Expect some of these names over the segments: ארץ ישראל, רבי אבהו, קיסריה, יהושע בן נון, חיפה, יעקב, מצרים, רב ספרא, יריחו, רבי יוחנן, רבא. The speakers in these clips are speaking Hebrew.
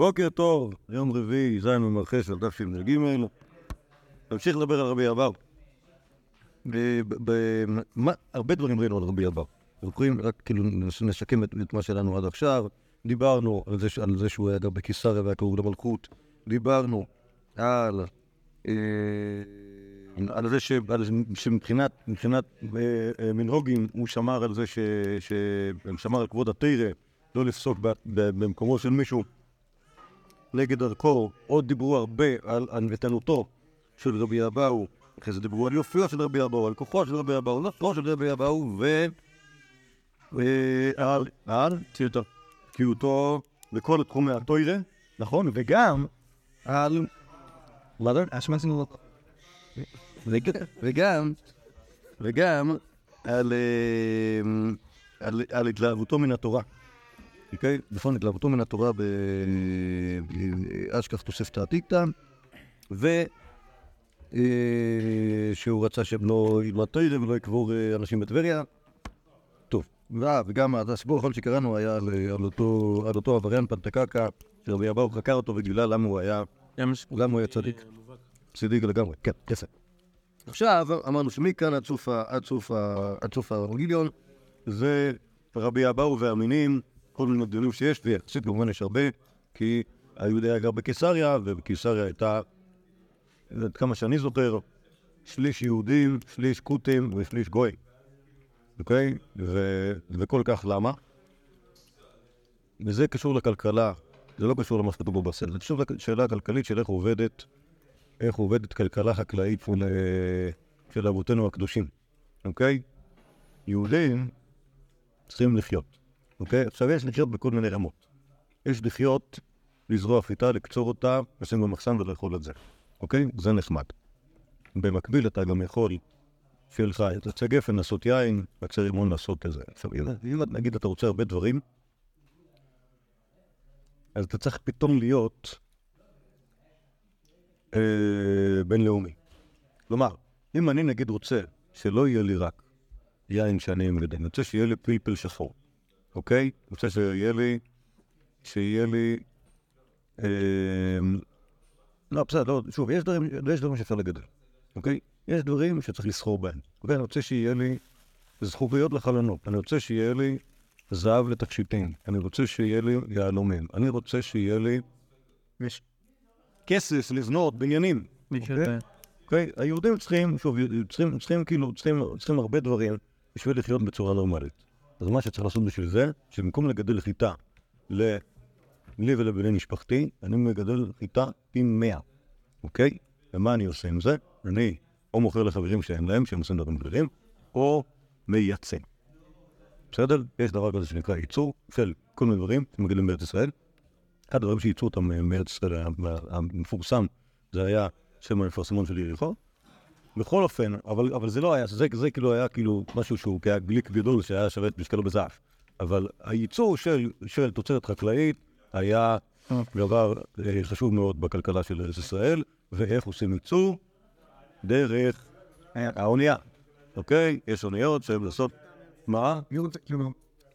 בוקר טוב, יום רביעי, זין ומרחש על דף שמ"ג. תמשיך לדבר על רבי אבהו. הרבה דברים ראינו על רבי אבהו. רק כאילו נשקם את מה שלנו עד עכשיו. דיברנו על זה שהוא היה גר בקיסריה והיה קרוב למלכות. דיברנו על זה שמבחינת מנהוגים הוא שמר על זה שמר על כבוד התורה, לא לפסוק במקומו של מישהו נגד דרכו. עוד דיברו הרבה על הנתנותו של רבי אבהו, אחרי זה דיברו על יופיו של רבי אבהו, על כוחו של רבי אבהו, על כוחו של רבי אבהו ועל ציותו בכל תחומי התורה, נכון? וגם על וגם על התלהבותו מן התורה. אוקיי? לפעמים התלהבותו מן התורה באשכח תוספת העתיקתא, ושהוא רצה שבנו ילמד תורה ולא יקבור אנשים בטבריה. טוב, וגם הסיפור האחרון שקראנו היה על אותו עבריין פנטקקה, שרבי אבהו חקר אותו וגילה למה הוא היה צדיק. צדיק לגמרי, כן, יפה. עכשיו אמרנו שמכאן עד סוף האורגליון, זה רבי אבהו והמינים, כל מיני דיונים שיש, ויחסית כמובן יש הרבה, כי היהודי הגר בקיסריה, ובקיסריה הייתה, עד כמה שאני זוכר, שליש יהודים, שליש קוטים ושליש גוי. אוקיי? וכל כך למה? וזה קשור לכלכלה, זה לא קשור למה שכתוב בספר, זה קשור לשאלה הכלכלית של איך עובדת כלכלה חקלאית של אבותינו הקדושים, אוקיי? יהודים צריכים לחיות, אוקיי? עכשיו יש לחיות בכל מיני רמות. יש לחיות, לזרוע חיטה, לקצור אותה, לשים במחסן ולאכול את זה, אוקיי? זה נחמד. במקביל אתה גם יכול, שלך, לצא גפן, לעשות יין, לקצר רימון, לעשות את זה. עכשיו, אם נגיד אתה רוצה הרבה דברים, אז אתה צריך פתאום להיות בינלאומי. כלומר, אם אני נגיד רוצה שלא יהיה לי רק יין שאני אמגדל, אני רוצה שיהיה לי פלפל שחור, אוקיי? אני רוצה שיהיה לי לא, בסדר, לא, שוב, יש דברים שאפשר לגדל, אוקיי? יש דברים שצריך לסחור בהם, ואני רוצה שיהיה לי זכוכיות לחלונות, אני רוצה שיהיה לי זהב לתכשיטים, אני רוצה שיהיה לי יהלומים, אני רוצה שיהיה לי כסף לבנות בניינים. אוקיי? היהודים צריכים, שוב, צריכים הרבה דברים בשביל לחיות בצורה נורמלית. אז מה שצריך לעשות בשביל זה, שבמקום לגדל חיטה לי ולבני משפחתי, אני מגדל חיטה פי 100. אוקיי? ומה אני עושה עם זה? אני או מוכר לחברים שאין להם, שהם עושים דברים גדולים, או מייצא. בסדר? יש דבר כזה שנקרא ייצור של כל מיני דברים שמגדלים בארץ ישראל. אחד הדברים שייצרו אותם מארץ ישראל המפורסם, זה היה שם המפרסמון של יריחו. בכל אופן, אבל זה לא היה, זה כאילו היה כאילו משהו שהוא כאילו גליק גדול שהיה שווה את משקלו בזהב. אבל הייצור של תוצרת חקלאית היה דבר חשוב מאוד בכלכלה של ארץ ישראל, ואיך עושים ייצור? דרך האונייה. אוקיי? יש אוניות שהם לעשות מה?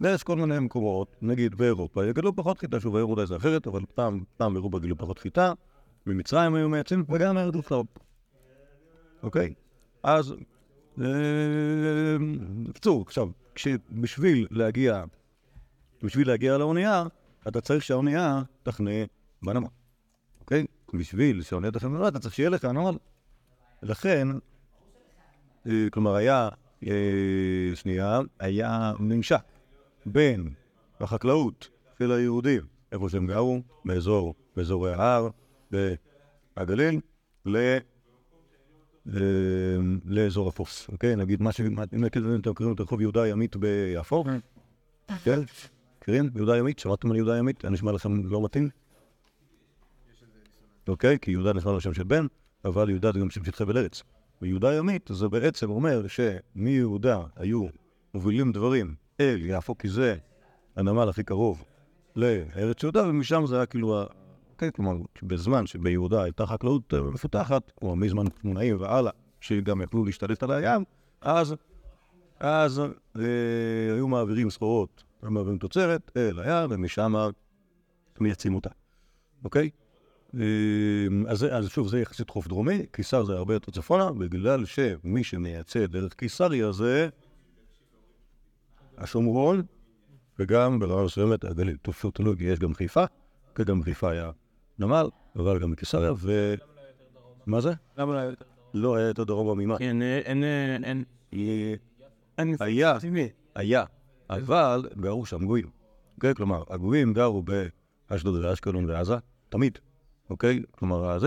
יש כל מיני מקומות, נגיד באירופה, יגדלו פחות חיטה, שוב, האירופה איזה אחרת, אבל פעם באירופה גדלו פחות חיטה, במצרים היו מייצאים, וגם היה דווקא. אוקיי? אז, בצור, עכשיו, בשביל להגיע לאונייה, אתה צריך שהאונייה תחנה בנמל. אוקיי? בשביל שהאונייה תחנה בנמל, אתה צריך שיהיה לך הנמל. לכן, כלומר, היה ממשק בין החקלאות של היהודים, איפה שהם גרו, באזור ההר, בגליל, לאזור הפוס. אוקיי? נגיד, מה שאתם קוראים את רחוב יהודה ימית ביפו? כן? קוראים? יהודה ימית? שמעתם על יהודה ימית? אני נשמע לכם לא מתאים? אוקיי? כי יהודה נשמע לשם של בן, אבל יהודה זה גם שם שטחי בלרץ. ויהודה ימית זה בעצם אומר שמיהודה היו מובילים דברים אל יפו, כי זה הנמל הכי קרוב לארץ יהודה, ומשם זה היה כאילו, כלומר, בזמן שביהודה הייתה חקלאות מפותחת, או מזמן תמונאים ועלה, שגם יכלו להשתלט על הים, אז היו מעבירים סחורות, מעבירים תוצרת אל הים, ומשם מייצאים אותה. אוקיי? אז שוב, זה יחסית חוף דרומי, קיסר זה הרבה יותר צפונה, בגלל שמי שמייצא דרך קיסריה זה השומרון, וגם ברמה מסוימת הגליל. תופסות לוגי, יש גם חיפה, כי גם חיפה היה נמל, אבל גם קיסריה, ו... מה זה? למה לא היה יותר דרום? לא היה יותר דרום ממה. כן, אין... היה, אבל גרו שם גויים. כלומר, הגויים גרו באשדוד ואשקלון ועזה, תמיד. אוקיי? כלומר,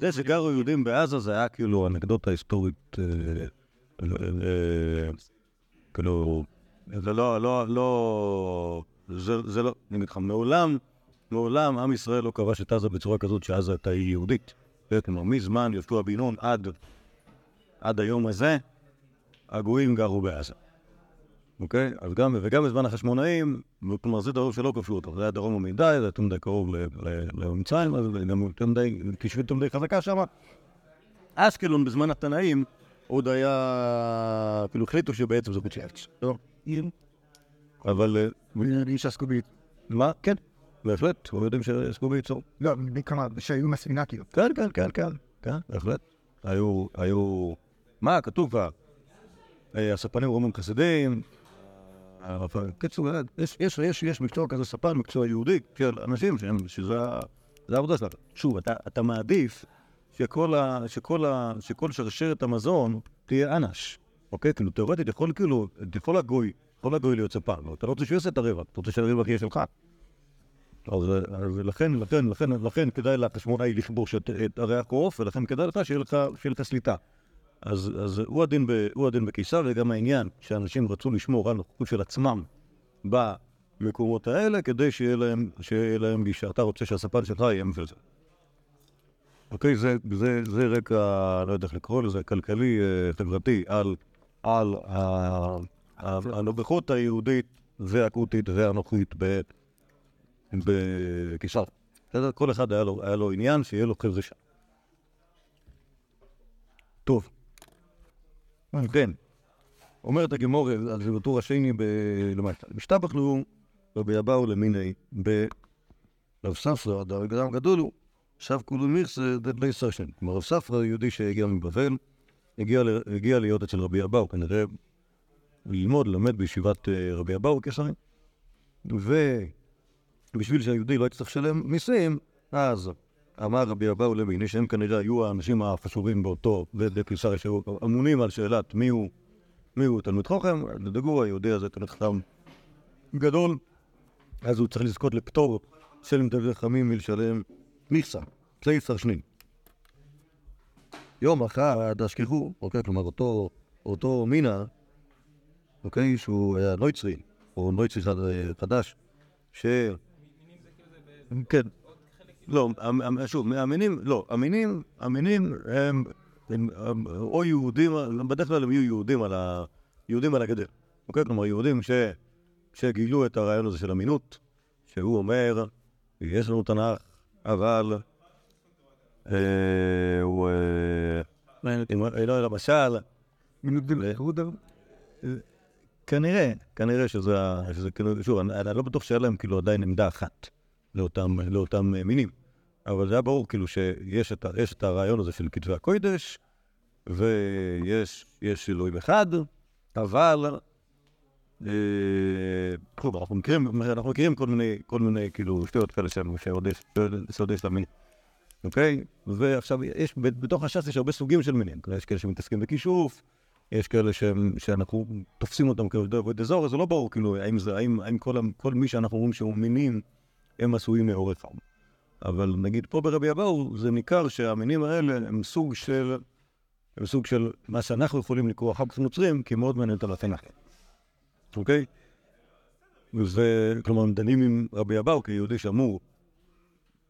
זה שגרו יהודים בעזה, זה היה כאילו אנקדוטה היסטורית, כאילו... זה לא... זה לא... אני מתחם, מעולם עם ישראל לא קבע שתזה בצורה כזאת שעזה הייתה יהודית. כלומר, מזמן יהושע בן נון עד היום הזה, הגויים גרו בעזה. אוקיי? וגם בזמן החשמונאים, כלומר, זה דרום שלא כבשו אותו. זה היה דרום מדי, זה תום די קרוב למצרים, גם תום די חזקה שם. אשקלון בזמן התנאים, עוד היה... אפילו החליטו שבעצם זה קוצ'אץ'. לא, עיר. אבל... איש אסקובית. מה? כן. בהחלט, הוא יודעים שאסקובית צור. לא, בעיקר, שהיו מספינה כאילו. כן, בהחלט. היו... מה? כתוב כבר. הספנים רומים חסדים. קצור, יש מקצוע כזה ספן, מקצוע יהודי, של אנשים שזה העבודה שלך. שוב, אתה מעדיף... שכל שרשרת המזון תהיה אנש, אוקיי? כאילו, תיאורטית, יכול הגוי להיות ספן, אתה לא רוצה שיעשה את הרווח, אתה רוצה שהרווח יהיה שלך. לכן כדאי לחשמונאי לכבוש את הרי הקורף, ולכן כדאי לך שיהיה לך סליטה. אז הוא הדין בקיסר, וגם העניין שאנשים רצו לשמור על החוקות של עצמם במקומות האלה, כדי שיהיה להם גישה. אתה רוצה שהספן שלך יהיה מפלצת. אוקיי, זה רקע, לא יודע איך לקרוא לזה, כלכלי, חברתי, על הנוכחות היהודית והקוטית והנוכחית בקיסר. כל אחד היה לו עניין שיהיה לו חבר שם. טוב. כן. אומרת הגמרא, על זה בתור השני משתבח לו, רבי אבהו למיני, בלבספרה, דרגדם גדול הוא. עכשיו כולו מירס זה בלי סשן. כלומר, רב ספרא יהודי שהגיע מבבל, הגיע להיות אצל רבי אבהו, כנראה למד בישיבת רבי אבהו קיסריה. ובשביל שהיהודי לא יצטרך לשלם מיסים, אז אמר רבי אבהו למיני, שהם כנראה היו האנשים החשובים באותו בקיסריה, שהיו אמונים על שאלת מיהו תלמיד חכם, לדגור היהודי הזה תלמיד חכם גדול, אז הוא צריך לזכות לפטור של תלמידי חכמים מלשלם מכסה, צייסר שני. יום אחד השכחו, אוקיי, כלומר אותו מינה, אוקיי, שהוא היה נויצרי, או נויצרי חדש, ש... מינים זה כאילו זה... כן. לא, שוב, המינים הם או יהודים, בדרך כלל הם יהיו יהודים על הגדר. אוקיי, כלומר, יהודים שגילו את הרעיון הזה של אמינות, שהוא אומר, יש לנו תנ"ך, אבל הוא לא אלא משל כנראה שזה שוב, אני לא בטוח שהיה להם כאילו עדיין עמדה אחת לאותם מינים, אבל זה היה ברור כאילו שיש את הרעיון הזה של כתבי הקודש ויש אלוהים אחד, אבל אנחנו מכירים כל מיני כאילו שטויות כאלה שעוד יש למינים, אוקיי? ועכשיו יש בתוך הש"ס יש הרבה סוגים של מינים, יש כאלה שמתעסקים בכישוף, יש כאלה שאנחנו תופסים אותם כעובדי זוהר, זה לא ברור כאילו האם כל מי שאנחנו רואים שהוא מינים הם עשויים מאורח חם, אבל נגיד פה ברבי אבהו זה ניכר שהמינים האלה הם סוג של מה שאנחנו יכולים לקרוא אחר כך נוצרים, כי מאוד מעניין על התנ"ך, אוקיי? וכלומר, הם דנים עם רבי אבהו כיהודי שאמור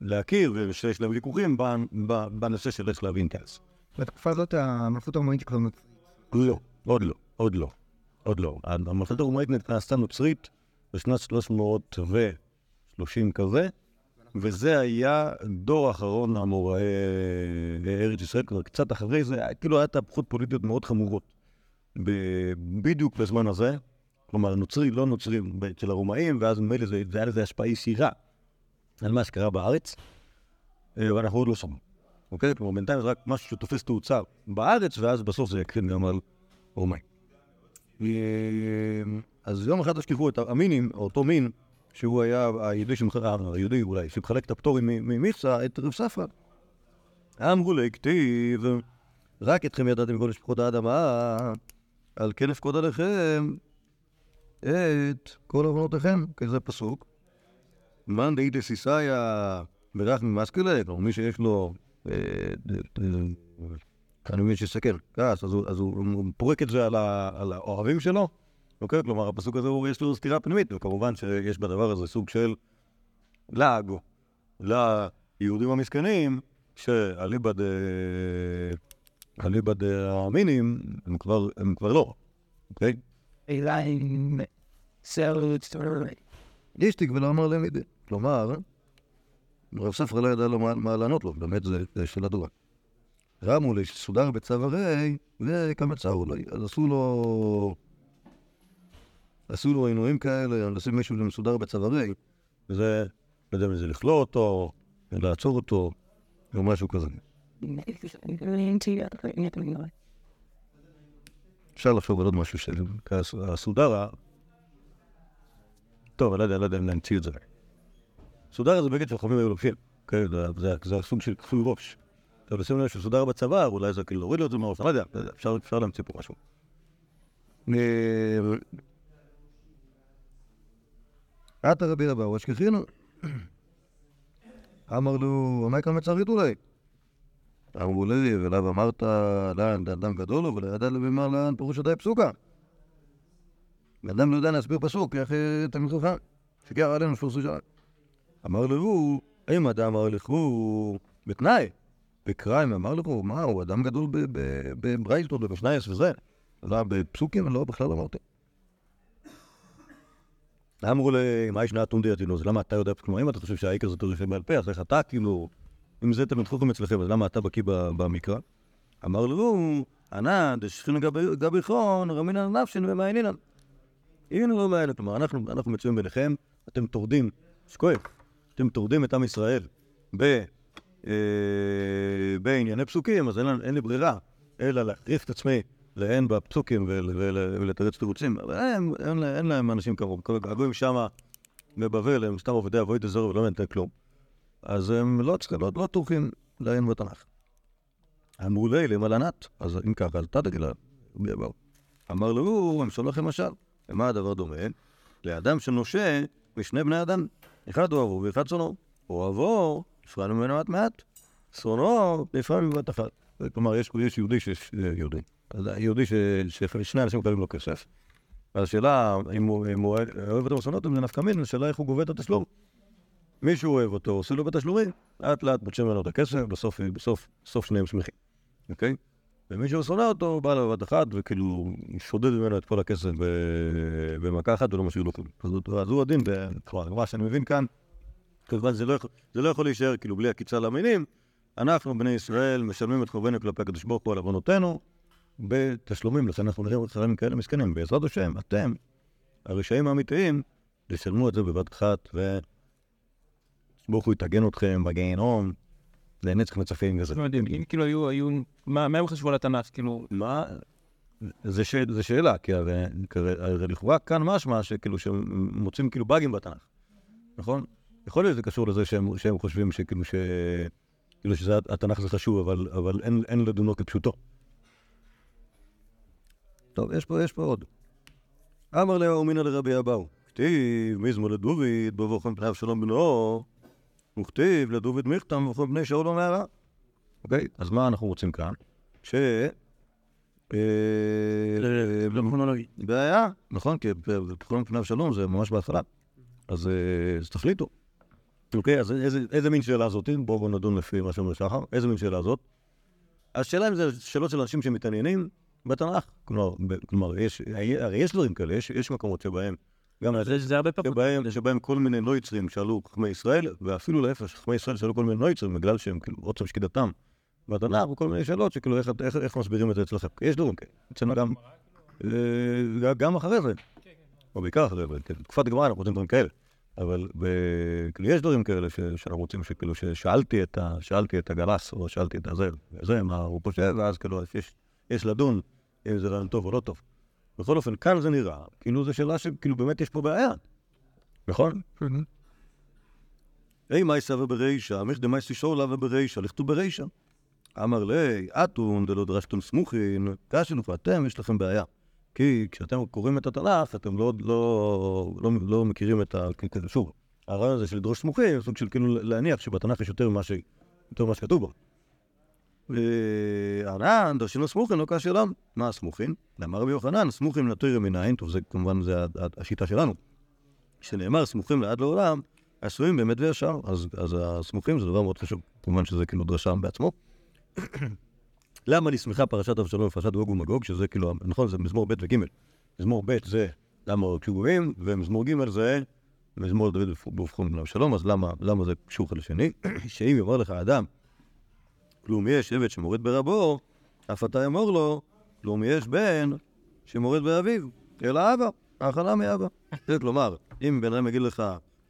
להכיר ושיש להם ויכוחים בנושא של איך להבין כעס. בתקופה הזאת המלכות הרומאית כבר נוצרית? לא, עוד לא. המלכות הרומאית נעשתה נוצרית בשנת 330 כזה, וזה היה דור האחרון האמוראי ארץ ישראל, כבר קצת אחרי זה, כאילו היה תהפוכות פוליטיות מאוד חמורות. בדיוק בזמן הזה, כלומר, נוצרים, לא נוצרים אצל הרומאים, ואז מילא זה היה לזה השפעה ישירה על מה שקרה בארץ, ואנחנו עוד לא שומעים. אוקיי? כמו בינתיים זה רק משהו שתופס תאוצה בארץ, ואז בסוף זה יקרין גם על רומא. אז יום אחד השכיחו את המינים, אותו מין, שהוא היה היהודי שמחלק את הפטורים ממצה, את רב ספרא. אמרו להכתיב, רק אתכם ידעתם כל משפחות האדמה, על כן אפקוד עליכם את כל עוונותיכם, כזה פסוק. מן דאי דסיסאיה ברח ממסקלה, כלומר מי שיש לו, אני מבין שסכן, כעס, אז הוא פורק את זה על האוהבים שלו, אוקיי? כלומר, הפסוק הזה יש לו סתירה פנימית, וכמובן שיש בדבר הזה סוג של לעג ליהודים המסכנים, שעליבד המינים, הם כבר לא, אוקיי? אליים, סרוד, סטורי. יש תקבל אמר להם ידע. כלומר, רב ספרא לא ידע לו מה לענות לו, באמת זה שאלה דורה. רמו לסודר בצווארי, וכמצאו לי. אז עשו לו עינויים כאלה, לשים מישהו למסודר בצווארי, וזה, לא יודע אם זה לכלוא אותו, לעצור אותו, או משהו כזה. אפשר לחשוב על עוד משהו של הסודרה. טוב, אני לא יודע אם להמציא את זה. סודרה זה בגד של חכמים היו לוקחים. זה הסוג של כפוי ראש. אבל לשים לב שסודרה בצוואר, אולי זה כאילו להוריד לו את זה מהראש. אני לא יודע, אפשר להמציא פה משהו. אתה רבי אבהו, אשכחינו. אמר לו, עמי כאן מצרית אולי. אמרו לי, ולאב אמרת, לאן, לאדם גדול, ולאדם לבימר לאן, פירוש עדיין פסוקה. לאדם לא יודע להסביר פסוק, איך תמיד חלחם. שכר עלינו שפורסו שעד. אמר לו, אם אתה אמר לכו, בתנאי, בקריים, אמר לכו, מה, הוא אדם גדול בברייסטות, במשנייס וזה. לא, בפסוקים, לא, בכלל אמרתי. אמרו לי, מה ישנה אתון דייתינו, זה למה אתה יודע, כלומר, אם אתה חושב שהעיקר זה תוריפה בעל פה, אז איך אתה כאילו, אם זה אתם מתחוקים אצלכם, אז למה אתה בקיא במקרא? אמר לו, ענד, שכינו גבי חון, רמין על נפשין ומעיינין. הנה לא מעיין, כלומר, אנחנו מצויים ביניכם, אתם תורדים, שכואב, אתם תורדים את עם ישראל בענייני פסוקים, אז אין לי ברירה, אלא להחריף את עצמי להן בפסוקים ולתרץ תירוצים, אבל אין להם אנשים כמובן, כל הגעגועים שם בבבל, הם סתם עובדי אבוי תזרו ולא נתן כלום. אז הם לא טורחים להן בתנ"ך. אמרו לי, למה לענת? אז אם ככה, אז תדגל רבי אבהו. אמר לו, הם שולחים משל. ומה הדבר דומה? לאדם שנושה משני בני אדם, אחד אוהבו ואחד שונאו. אוהבו, נפרד ממנו מעט, שונאו, נפרד מבת אחת. כלומר, יש יהודי שיש יהודי. אז היהודי ששני אנשים קטנים לו כסף. אז השאלה, אם הוא אוהב את המסונות, אם זה נפקא מינה, השאלה איך הוא גובה את התשלום. מישהו אוהב אותו, עושה לו בתשלומים, לאט לאט מוצא ממנו את הכסף, בסוף שניהם שמחים. אוקיי? ומישהו שונא אותו, בא לבד אחד, וכאילו שודד ממנו את כל הכסף במכה אחת, ולא משאיר לו כלום. אז הוא הדין, מה שאני מבין כאן, כמובן זה לא יכול להישאר כאילו בלי הקיצה למינים, אנחנו בני ישראל משלמים את חובנו כלפי הקדוש ברוך הוא על עוונותינו, בתשלומים, לכן אנחנו נראה חברים כאלה מסכנים, בעזרת השם, אתם, הרשעים האמיתיים, תשלמו את זה בבת אחת, ובוכו יתגן אתכם בגיהנום, לנצח נצחים כזה. לא יודעים, כאילו היו, מה הם חשבו על התנ"ך, כאילו, מה? זה שאלה, כי הרי לכאורה כאן משמע, שכאילו, שמוצאים כאילו באגים בתנ"ך, נכון? יכול להיות זה קשור לזה שהם חושבים שכאילו, שהתנ"ך זה חשוב, אבל אין לדונו כפשוטו. טוב, יש פה עוד. אמר לה אומינה לרבי אבהו, כתיב מזמור לדוד, בבוכם פניו שלום בנו, וכתיב לדוד מכתם, בבוכם בני שאול ומערה. אוקיי, אז מה אנחנו רוצים כאן? בעיה, נכון, כי בבוכם פניו שלום זה ממש בהתחלה. אז תחליטו. אוקיי, אז איזה מין שאלה זאת? בואו נדון לפי מה שאומר שחר. איזה מין שאלה זאת? השאלה אם זה שאלות של אנשים שמתעניינים, בתנ"ך, כלומר, הרי יש דברים כאלה, יש מקומות שבהם, גם שבהם כל מיני נויצרים שאלו חכמי ישראל, ואפילו להפך, חכמי ישראל שאלו כל מיני נויצרים, בגלל שהם עוצם שקידתם בתנ"ך, וכל מיני שאלות שכאילו איך מסבירים את זה אצלכם. יש דברים כאלה, אצלנו גם אחרי זה, או בעיקר אחרי זה, תקופת גמרא אנחנו רוצים דברים כאלה, אבל יש דברים כאלה שאנחנו רוצים שכאילו ששאלתי את הגלס או שאלתי את הזל, זה מה הוא פושב, ואז כאילו יש לדון אם זה רעיון טוב או לא טוב. בכל אופן, כאן זה נראה, כאילו זו שאלה שכאילו באמת יש פה בעיה. נכון? אי מייסה וברישה, מכדי מייסי שולה וברישה, לכתו ברישה. אמר לי, אתון דלא דרשתון סמוכין, קשנו, ואתם יש לכם בעיה. כי כשאתם קוראים את התנ"ך, אתם לא מכירים את ה... שוב, הרעיון הזה של לדרוש סמוכין, סוג של כאילו להניח שבתנ"ך יש יותר ממה שכתוב בו. הרעיון, דרשינו סמוכין, לא קשי עולם. מה הסמוכין? אמר רבי יוחנן, סמוכין לתוירי מנעין, טוב, זה כמובן השיטה שלנו. כשנאמר סמוכין לעד לעולם, עשויים באמת וישר, אז הסמוכים זה דבר מאוד חשוב, כמובן שזה כאילו דרשה בעצמו. למה נסמכה פרשת אבשלום ופרשת גוג ומגוג, שזה כאילו, נכון, זה מזמור ב' וג'. מזמור ב' זה למה כשגובים, ומזמור ג' זה מזמור דוד ובחום אבשלום, אז למה זה קשור אחד לשני? שאם יאמר לך אדם, כלום יש עבד שמורד ברבו, אף אתה יאמר לו, כלום יש בן שמורד באביו, אלא אבא, האכלה מאבא. זה כלומר, אם בן אדם יגיד לך,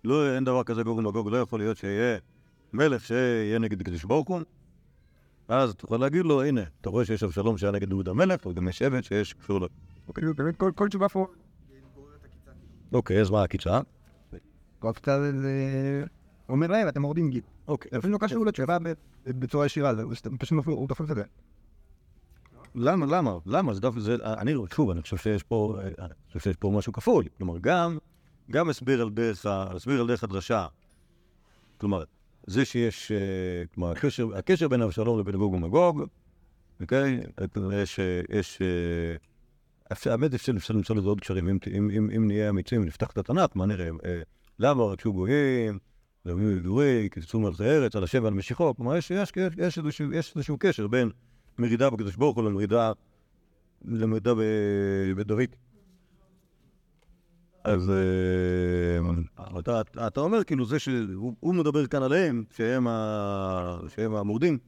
לא, אין דבר כזה גוג ומגוג, לא יכול להיות שיהיה מלך שיהיה נגד הקדוש ברוך הוא. אז תוכל להגיד לו, הנה, אתה רואה שיש אבשלום שהיה נגד דוד המלך, וגם יש עבד שיש קשור לו. באמת כל תשובה פה. אוקיי, אז מה הקיצה? כל קצת אומר להם, אתם מורדים גיל. אוקיי. אפילו לא קשור לתשובה בצורה ישירה, פשוט הוא דופן את זה. למה? שוב, אני חושב שיש פה משהו כפול. כלומר, גם הסביר על דרך הדרשה, כלומר, זה שיש, כלומר, הקשר בין אבשלום לבין גוג ומגוג, אוקיי? האמת אפשר למצוא לזה עוד קשרים, אם נהיה אמיצים ונפתח את התנ"ך, מה נראה? למה רגשו גויים, למיו ידורי, קיצום על זה ארץ, על השם ועל משיחו, כלומר, יש איזשהו קשר בין מרידה בקדוש ברוך הוא למרידה בדוד. אז אתה אומר כאילו זה שהוא מדבר כאן עליהם, שהם המורדים.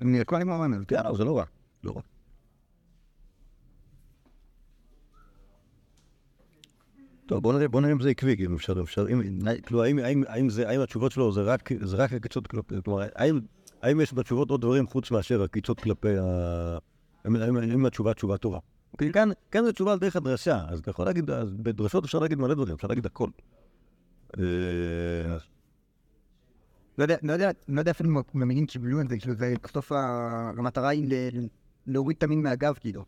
אני אקרא עם הרעיון, זה לא רע. לא רע. טוב, בוא נראה אם זה עקבי, אם אפשר, כאילו האם התשובות שלו זה רק הקיצות כלפי, כלומר, האם יש בתשובות עוד דברים חוץ מאשר הקיצות כלפי, האם התשובה תשובה טובה? כאן זו תשובה על דרך הדרשה, אז אתה יכול להגיד, בדרשות אפשר להגיד מלא דברים, אפשר להגיד הכל. לא יודע אפילו מהמילים קיבלו את זה, בסוף המטרה היא להוריד תמיד מהגב, כאילו.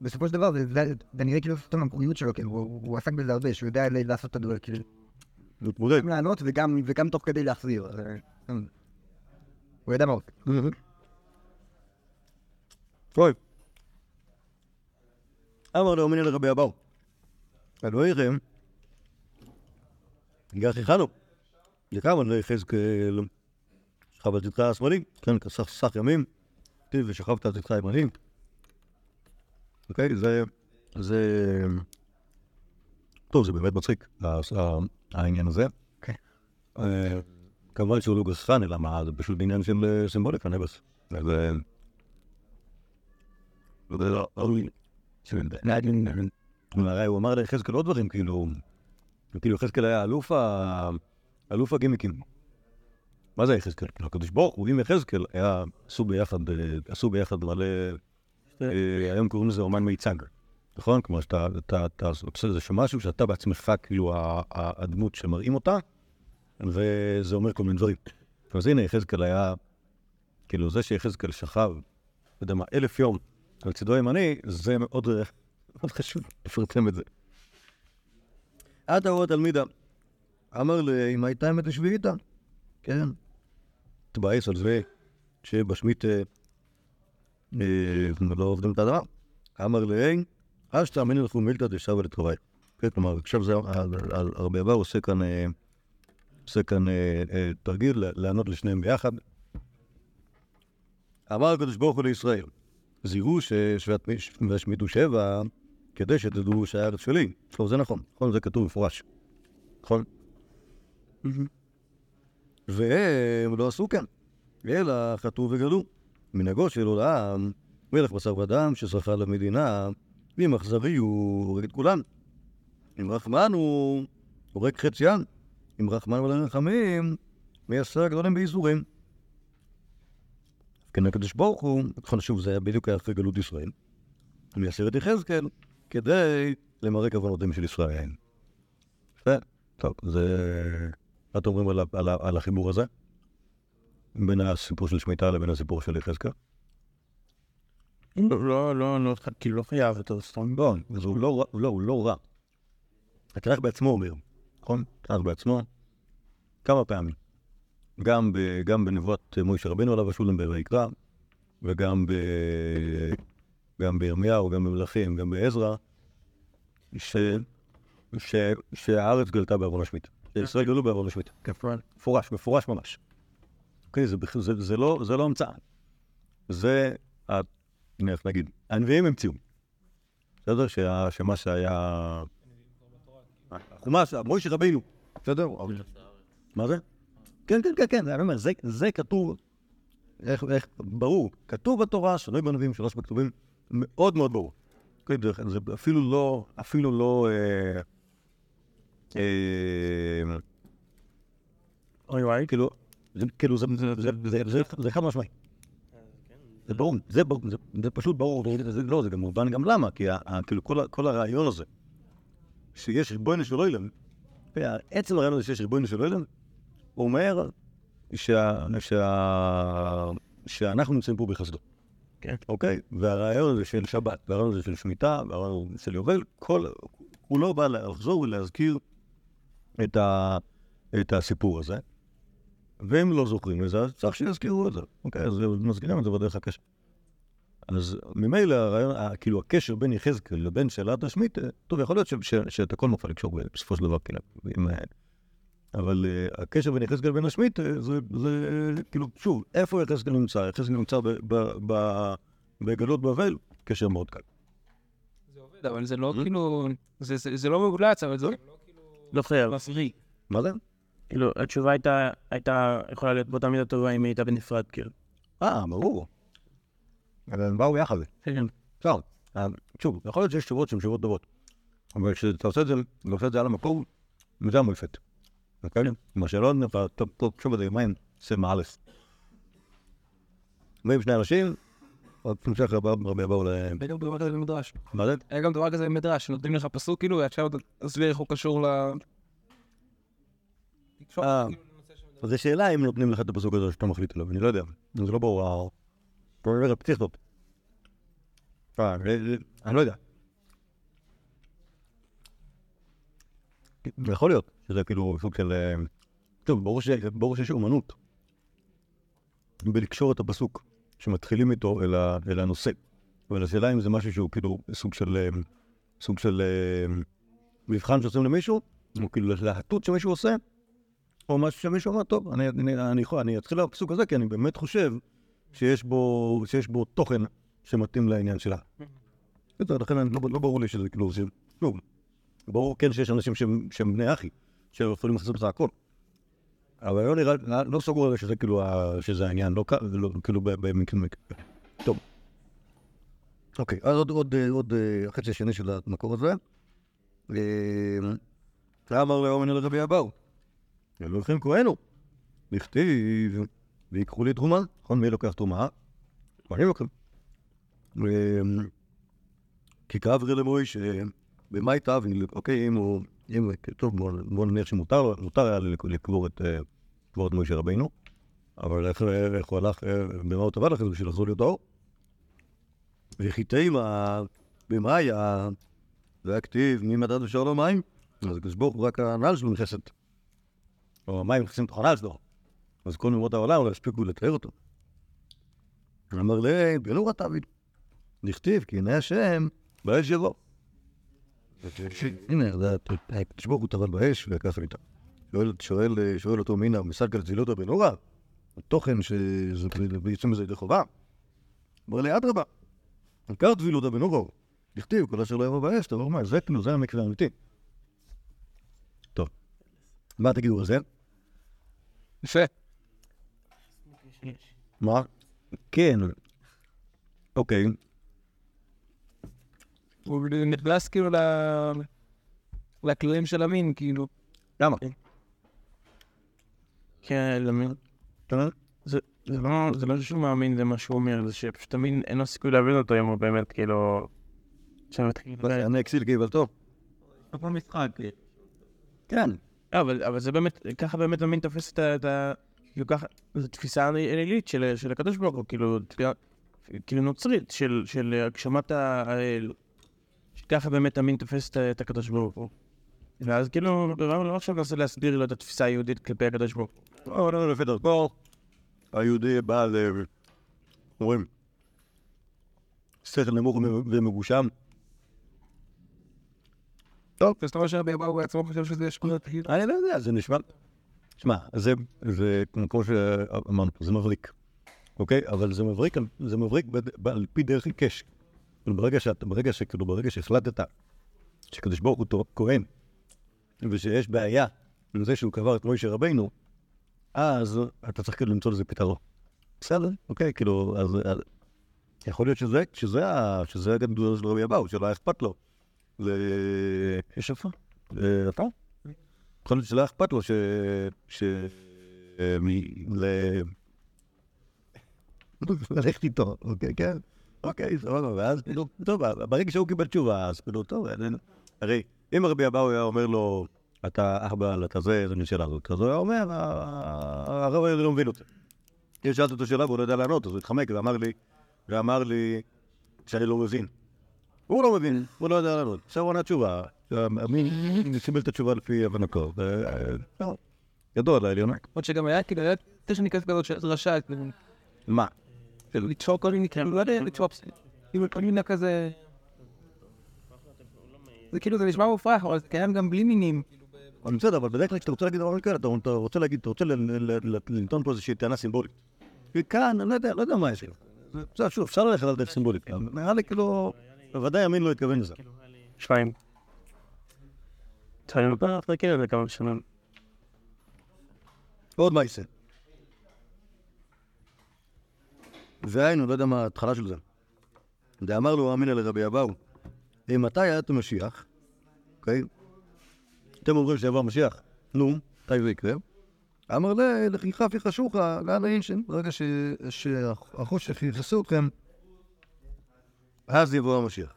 בסופו של דבר, זה נראה כאילו סתם המקוריות שלו, הוא עסק בזה הרבה, שהוא יודע לעשות את הדבר, כאילו. להתמודד. גם לענות וגם תוך כדי להחזיר. הוא ידע מאוד. טוב. אמר לאומיני לרבי אבהו, אלוהי רם, גחי חנו, יקם אלוהי חזקאל, שכב על צדך השמאלי, כן, כסך ימים, תיב ושכבת על צדך הימני, אוקיי, טוב, זה באמת מצחיק, העניין הזה. כמובן שהוא לא גסחן, אלא מה, זה פשוט בעניין של סימבוליקה, נבס. זה לא ראוי. הרי הוא אמר לחזקאל עוד דברים, כאילו חזקאל היה אלוף הגימיקים. מה זה חזקאל? הקדוש ברוך הוא עם חזקאל עשו ביחד מלא, היום קוראים לזה אומן מיצג, נכון? כלומר שאתה עושה איזה משהו שאתה בעצמך כאילו הדמות שמראים אותה, וזה אומר כל מיני דברים. אז הנה חזקאל היה, כאילו זה שחזקאל שכב, יודע מה, 1000 יום, על צידו הימני, זה מאוד חשוב לפרסם את זה. עתה הוא התלמידה, אמר לי, אם הייתה אמת לשבי איתה, כן, תבאס על זה שבשמית לא עובדים את הדבר. אמר לי, אז תאמיני לכו מילתא דשבא לתקוראי. כלומר, עכשיו זה, רבי אבהו עושה כאן תרגיל לענות לשניהם ביחד. אמר הקדוש ברוך הוא לישראל, זירו ששמיטו 7 כדי שתדעו שהארץ שלי. טוב, זה נכון. נכון, זה כתוב מפורש. נכון? והם לא עשו כן. אלא חטאו וגלו. מנהגו של עולם, מלך בשר ודם ששרחה למדינה, עם אכזריות, הוא הורג את כולם. אם רחמן הוא רק חציין, אם רחמן ולא רחמים, מייסר גדולים באיסורים. כן, הקדוש ברוך הוא, שוב, זה היה בדיוק אחרי גלות ישראל, הוא מייסר את יחזקאל כדי למראה כוונותיהם של ישראל. טוב, זה... מה אתם אומרים על החיבור הזה? בין הסיפור של שמיטה לבין הסיפור של יחזקאל? לא, לא, לא, כאילו לא חייב את הסטרון. לא, הוא לא רע. הכרך בעצמו אומר, נכון? הכרך בעצמו, כמה פעמים. גם בנבואת מוישה רבנו עליו השולם ויקרא, וגם בירמיהו, גם במלכים, גם בעזרא, שהארץ גלתה בעוון השמיטה. ישראל גלו בעוון השמיטה. מפורש, מפורש ממש. אוקיי, זה לא המצאה. זה... נגיד, הנביאים המציאו. בסדר? שמה שהיה... החומש, מוישה רבינו. בסדר? מה זה? כן, כן, כן, אני אומר, זה כתוב, איך ברור, כתוב בתורה, שנוי בנביאים, שלוש בכתובים, מאוד מאוד ברור. זה אפילו לא... כאילו, זה חד משמעי. זה ברור, זה פשוט ברור, לא, זה גם מובן גם למה, כי כל הרעיון הזה, שיש ריבונו של עולם, עצם הרעיון הזה שיש ריבונו של עולם, הוא אומר שאנחנו נמצאים פה בחסדו. אוקיי? והרעיון הזה של שבת, והרעיון הזה של שמיטה, והרעיון הזה של יובל, הוא לא בא לחזור ולהזכיר את הסיפור הזה. והם לא זוכרים לזה, אז צריך שיזכירו את זה. אוקיי, אז מזכירים את זה בדרך הקשר. אז ממילא, כאילו הקשר בין יחזקאל לבין שאלת השמיטה, טוב, יכול להיות שאת הכל מופע לקשור בסופו של דבר, אבל הקשר בין יחזקאל לבין השמיטה, זה כאילו, שוב, איפה יחזקאל נמצא? יחזקאל נמצא בגלות בבל, קשר מאוד קל. זה עובד, אבל זה לא כאילו, זה לא מגולץ, אבל זה לא כאילו... לא חייב. מה זה? כאילו, התשובה הייתה יכולה להיות באותה מידה טובה אם היא הייתה בנפרד, כאילו. ברור. אבל הם באו יחד. כן. בסדר. שוב, יכול להיות שיש תשובות שהן תשובות טובות. אבל כשאתה עושה את זה, ועושה את זה על המקום, זה המלפת. אוקיי? מה שלא נפרד, טוב, שוב את זה, ימיים, זה מעלס. באים שני אנשים, עוד פעם שלך רבי אבהו להם. היה גם דבר כזה במדרש. מה זה? היה גם דבר כזה במדרש, שנותנים לך פסוק, כאילו, ועכשיו אז יריחו קשור ל... אז זו שאלה אם נותנים לך את הפסוק הזה שאתה מחליט עליו, אני לא יודע, זה לא ברור, פתיח טוב. אני לא יודע. יכול להיות שזה כאילו סוג של... טוב, ברור שיש אומנות בלקשור את הפסוק שמתחילים איתו אל הנושא, אבל השאלה אם זה משהו שהוא כאילו סוג של מבחן שעושים למישהו, או כאילו להטות שמישהו עושה, או משהו שמישהו אומר, טוב, אני אתחיל לפסוק הזה, כי אני באמת חושב שיש בו תוכן שמתאים לעניין שלה. לכן לא ברור לי שזה כאילו, ברור כן שיש אנשים שהם בני אחי, שיכולים לעשות את זה הכל. אבל לא סגור הרי שזה כאילו, שזה העניין, לא כאילו במקנמק. טוב. אוקיי, אז עוד החצי השני של המקור הזה. אמר לאומן אל רבי אבהו. הולכים כהנו, לכתיב, ויקחו לי תרומה, נכון? מי לוקח תרומה? ואני לוקח. כי כאברי למוישה, במאי תאבי, אוקיי, אם הוא, טוב, בוא נניח שמותר היה לקבור את מוישה רבינו, אבל איך הוא הלך, במה הוא טבע לכם, בשביל לחזור להיות האור? וחיטאים, במאי, והכתיב, מי מדד ושר לו מים? אז כשבור רק הנעל שלו נכנסת. או המים נכנסים לתוך הנעל שלו, אז כל מימות העולם אולי הספיקו לתאר אותו. הוא אמר לי, בלור התאביד, נכתיב, כי הנה השם, באש יבוא. הנה, תשבור הוא טבל באש, וככה ניתן. שואל אותו מינה, מסד כאלה צבילות הבנורה, התוכן שבעצם איזה ידי חובה. אמר לי, עד רבה, עקר צבילות הבנורה, נכתיב, כל אשר לא יבוא באש, תעבור מה, זה כאילו, זה המקרה האמיתי. מה תגידו על זה? יפה. מה? כן. אוקיי. הוא נכנס כאילו ל... לכללים של המין, כאילו. למה? כן, למין. זה לא שהוא מאמין, זה מה שהוא אומר, זה שפשוט המין אין לו סיכוי להבין אותו, אם הוא באמת כאילו... אני אקסיל גיבל טוב. לא פעם משחק. כן. אבל זה באמת, ככה באמת המין תופס את ה... כאילו ככה, זו תפיסה אלילית של הקדוש ברוך הוא, כאילו נוצרית, של הגשמת האל, שככה באמת המין תופס את הקדוש ברוך הוא. ואז כאילו, לא עכשיו נעשה להסביר לו את התפיסה היהודית כלפי הקדוש ברוך הוא. לא, לפי דרכו, היהודי בא אומרים, שכל נמוך ומגושם. טוב, אז אתה רואה שרבי אבהו בעצמו חושב שזה שקולה תחיל? אני לא יודע, זה נשמע... שמע, זה כמו שאמרנו פה, זה מבריק, אוקיי? אבל זה מבריק על פי דרך עיקש. ברגע שהחלטת שקדוש ברוך הוא כהן, ושיש בעיה לזה שהוא קבר את משה רבינו, אז אתה צריך למצוא לזה פתרון. בסדר? אוקיי, כאילו, אז יכול להיות שזה הגדולה של רבי אבהו, שלא אכפת לו. יש איפה? אתה? יכול להיות שלא אכפת לו ללכת איתו, אוקיי, כן? אוקיי, סבבה, ואז, טוב, ברגע שהוא קיבל תשובה, אז כאילו, טוב, הרי, אם רבי אבהו היה אומר לו, אתה אהבל, אתה זה, זו נשאלה הזאת, אז הוא היה אומר, הרב לא מבין אותי. אם שאלת אותו שאלה והוא לא יודע לענות, אז הוא התחמק ואמר לי שאני לא מבין. הוא לא מבין, הוא לא יודע לענות. עכשיו הוא ענה תשובה. אני סיבל את התשובה לפי הבנקו. ידוע על העליון. עוד שגם היה כאילו, היה טכניקת כזאת של רשע. מה? ליצור כל מיני, כאילו, לא יודע, ליצור פסק. כאילו, כל מיני כזה... זה כאילו, זה נשמע מופרך, אבל זה קיים גם בלי מינים. אני מצד, אבל בדרך כלל כשאתה רוצה להגיד דבר כאלה, אתה רוצה להגיד, אתה רוצה לנתון פה איזושהי טענה סימבולית. וכאן, אני לא יודע מה יש. שוב, אפשר ללכת על דרך סימבולית. נראה לי כאילו, בוודאי אמין לא התכוון לזה. שפיים. אני מפה אחרי כאילו זה כמה שנים. ועוד מייסה. והיינו, לא יודע מה ההתחלה של זה. דאמר לו אמינא לרבי אבהו, מתי יבוא משיח? אוקיי? אתם אומרים שיבוא משיח. נו, מתי זה יקרה? אמר לה, לחיכה פיך חשוכה, לאן האינשן, ברגע שהחושך יכסו אתכם, אז יבוא המשיח.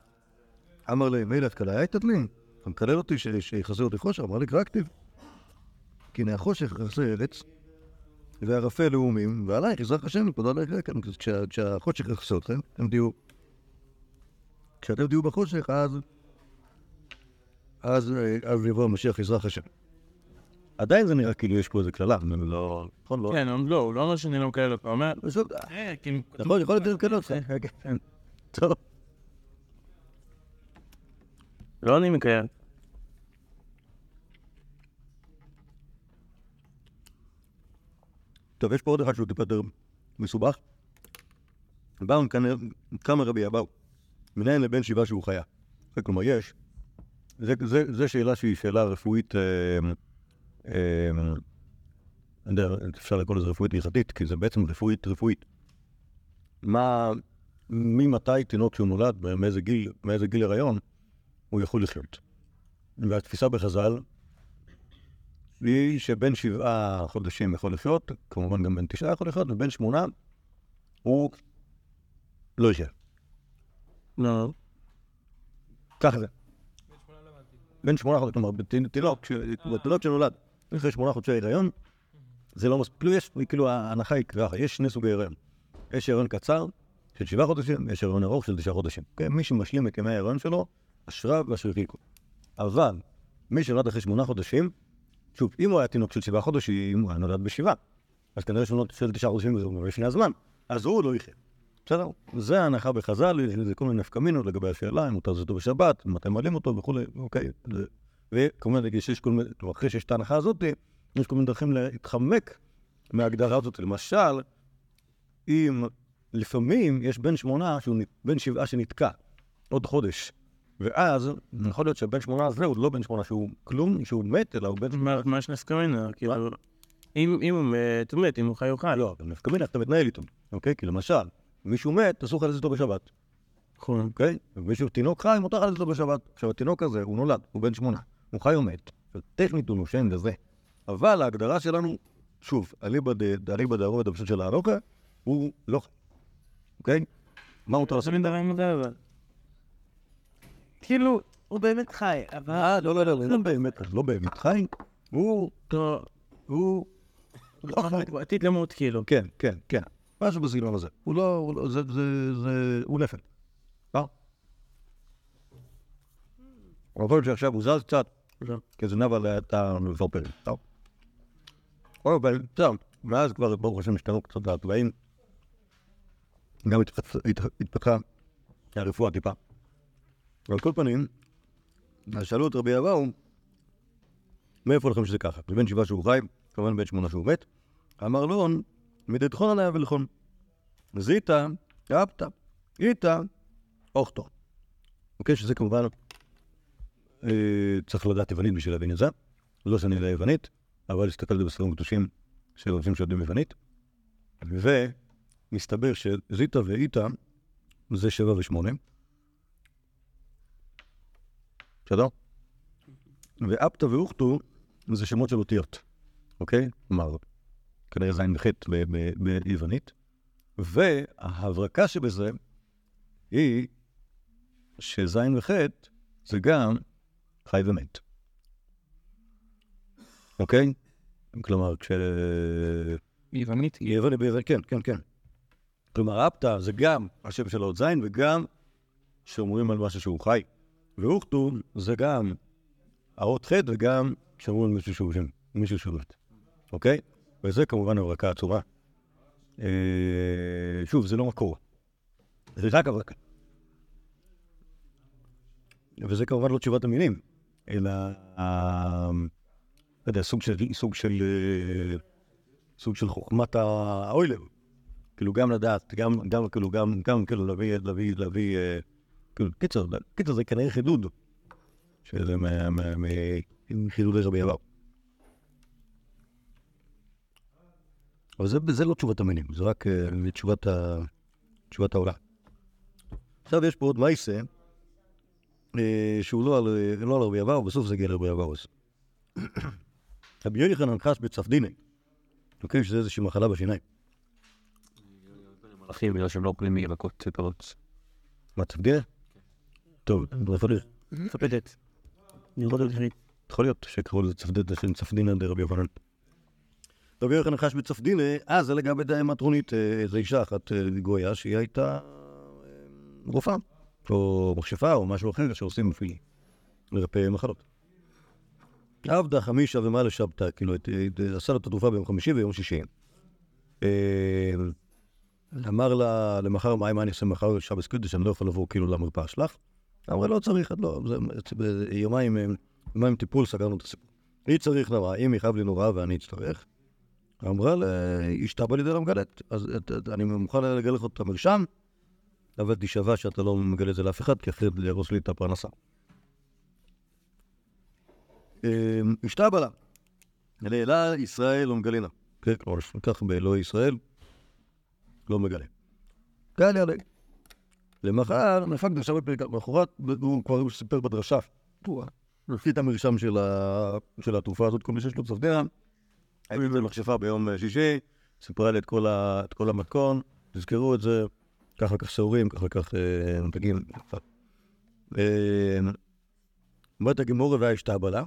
אמר לה, מילת קלה, היית תדלין? אתה מקלל אותי שיחסה אותי חושך, אמר לי קרא כתיב. כי הנה החושך יחסה ארץ, והרפה לאומים, ועלייך יזרח השם, נקודה עלייך כאן, כשהחושך יחסה אתכם, הם תהיו. כשאתם תהיו בחושך, אז יבוא המשיח יזרח השם. עדיין זה נראה כאילו יש פה איזה כללה, לא... נכון, לא? כן, לא, לא אומר שאני לא מקלל אותך, אומר... נכון, יכול להיות לקלל אותך. טוב. לא אני מקיים. טוב, יש פה עוד אחד שהוא טיפה יותר מסובך. באו כמה רבי אבהו, מניין לבן שבעה שהוא חיה. כלומר, יש. זה שאלה שהיא שאלה רפואית, אפשר לקרוא לזה רפואית הלכתית, כי זה בעצם רפואית. מה, ממתי תינוק שהוא נולד, מאיזה גיל הרעיון, הוא יכול לחיות. והתפיסה בחז"ל היא שבין 7 חודשים יכול לחיות, כמובן גם בין 9 יכול לחיות, ובין 8 הוא לא יחיה. לא. ככה זה. בין 8 חודשים, כלומר, בתינוק שנולד, אחרי 8 חודשי היריון, זה לא מספיק, יש, כאילו ההנחה היא ככה, יש 2 סוגי היריון. יש היריון קצר של 7 חודשים, יש היריון ארוך של 9 חודשים. מי שמשלים את ימי ההיריון שלו, אשרה ואשר חילקו. אבל מי שנולד אחרי 8 חודשים, שוב, אם הוא היה תינוק של 7 חודשים, הוא היה נולד ב7. אז כנראה שנולד של 9 חודשים, הוא מביא שני הזמן. אז הוא לא יחיה. בסדר? זה ההנחה בחז"ל, זה כל מיני נפקמינות לגבי השאלה, אם הוא תעזור אותו בשבת, מתי מעלים אותו וכו'. אוקיי. וכמובן, אחרי שיש את ההנחה הזאת, יש כל מיני דרכים להתחמק מההגדרה הזאת. למשל, אם לפעמים יש בין 7 שנתקע עוד חודש, ואז יכול להיות שבן 8 הזה הוא לא בן 8 שהוא כלום, שהוא מת, אלא הוא בן 8. מה יש נפקמינה? כאילו, אם הוא מת, הוא מת, אם הוא חי הוא חי. לא, נפקמינה, אתה מתנהל איתו. אוקיי? כי למשל, מישהו מת, אסור לך לזה אותו בשבת. נכון. אוקיי? ומישהו תינוק חי, מותר לך לזה אותו בשבת. עכשיו, התינוק הזה, הוא נולד, הוא בן 8. הוא חי ומת, טכנית הוא נושן וזה. אבל ההגדרה שלנו, שוב, אליבא דרובד הפשוט של הארוקה, הוא לא חי. אוקיי? מה הוא תרסה? אני מדבר עם זה, אבל... כאילו, הוא באמת חי, אבל... לא באמת חי. הוא... עתיד למות כאילו. כן, כן, כן. משהו בסגנון הזה. הוא לא... הוא נפל. אני חושב שעכשיו הוא זז קצת, כי זה נבל הייתה מפרפרים. אבל קצת, ואז כבר ברוך השם השתנו קצת הטבעים. גם התפתחה הרפואה טיפה. על כל פנים, שאלו את רבי אבהו, מאיפה לכם שזה ככה? בן 7 שהוא חי, כמובן בן 8 שהוא מת. אמר לון, מדדכון עליה ולכון. זיתה, אבתא, איתה, אוכתו. אוקיי, שזה כמובן... צריך לדעת יוונית בשביל להבין את זה. לא שאני יודע יוונית, אבל הסתכלתי בספרים קדושים של אנשים שיודעים יוונית. ומסתבר שזיתה ואיתה זה 7 ו8. בסדר? ואפתא ואוכתו זה שמות של אותיות. אוקיי? כלומר, כנראה זין וחית ביוונית. וההברקה שבזה היא שזין וחית זה גם חי ומת. אוקיי? כלומר, יוונית? יוונית ביוונית, כן, כן, כן. כלומר, אפתא זה גם השם של האות זין, וגם שאומרים על משהו שהוא חי. ואוכתו זה גם האות ח' וגם שאומרים על מישהו שהוא שם, מישהו שהוא מת. אוקיי? וזה כמובן הברקה עצורה. שוב, זה לא מקור. זה רק הברקה. וזה כמובן לא תשובת המינים, אלא סוג של חוכמת האוילב. כאילו גם לדעת, גם להביא, כאילו קיצר זה כנראה חידוד, שזה חידודי רבי אבהו. אבל זה לא תשובת המינים, זה רק תשובת העולם. עכשיו יש פה עוד מייסה, שהוא לא על רבי אבהו, בסוף זה גל רבי אבהו. רבי יוחנן חש בצפדיני, נוקרים שזה איזושהי מחלה בשיניים. אחים, בגלל שהם לא אוכלים מירקות פירות. מה, צפדיני? טוב, רפולי. צפדת. נראות על שני. יכול להיות שקראו לזה צפדת, שהם צפדיני עד רבי יוחנן. רבי יוחנן חש בצפדיני, זה לגבי דעה מטרונית, איזו אישה אחת גויה, שהיא הייתה רופאה. או מכשפה, או משהו אחר שעושים אפילו לרפא מחלות. עבדה חמישה ומה לשבתא, כאילו, עשה לו את התרופה ביום חמישי ויום שישי. אמר לה, למחר, מה אני אעשה מחר שבס קודש, אני לא יכול לבוא כאילו למרפאה שלך. אמרה, לא צריך, את לא, יומיים טיפול, סגרנו את הסיפור. היא צריך נורא, אם יחב לי נורא ואני אצטרך. אמרה לה, אשתה בלידי למגלת, אז אני מוכן לגלל לך את המרשם, אבל תשווה שאתה לא מגלה את זה לאף אחד, כי אחרת להרוס לי את הפרנסה. השתבלה. לאלה ישראל לא מגלינה. כן, כלומר, כך באלוהי ישראל לא מגלה. קל יעלה. למחר, נפק דרשה בפריקה. מאחורת, הוא כבר סיפר בדרשה. טועה. נפקי את המרשם של התרופה הזאת, כל מי שיש לו צפדיה. הייתי במחשפה ביום שישי, סיפרה לי את כל המתכון, תזכרו את זה. כך לקח סעורים, כך לקח מפגים. אומרת הגמורה והאשתבלה.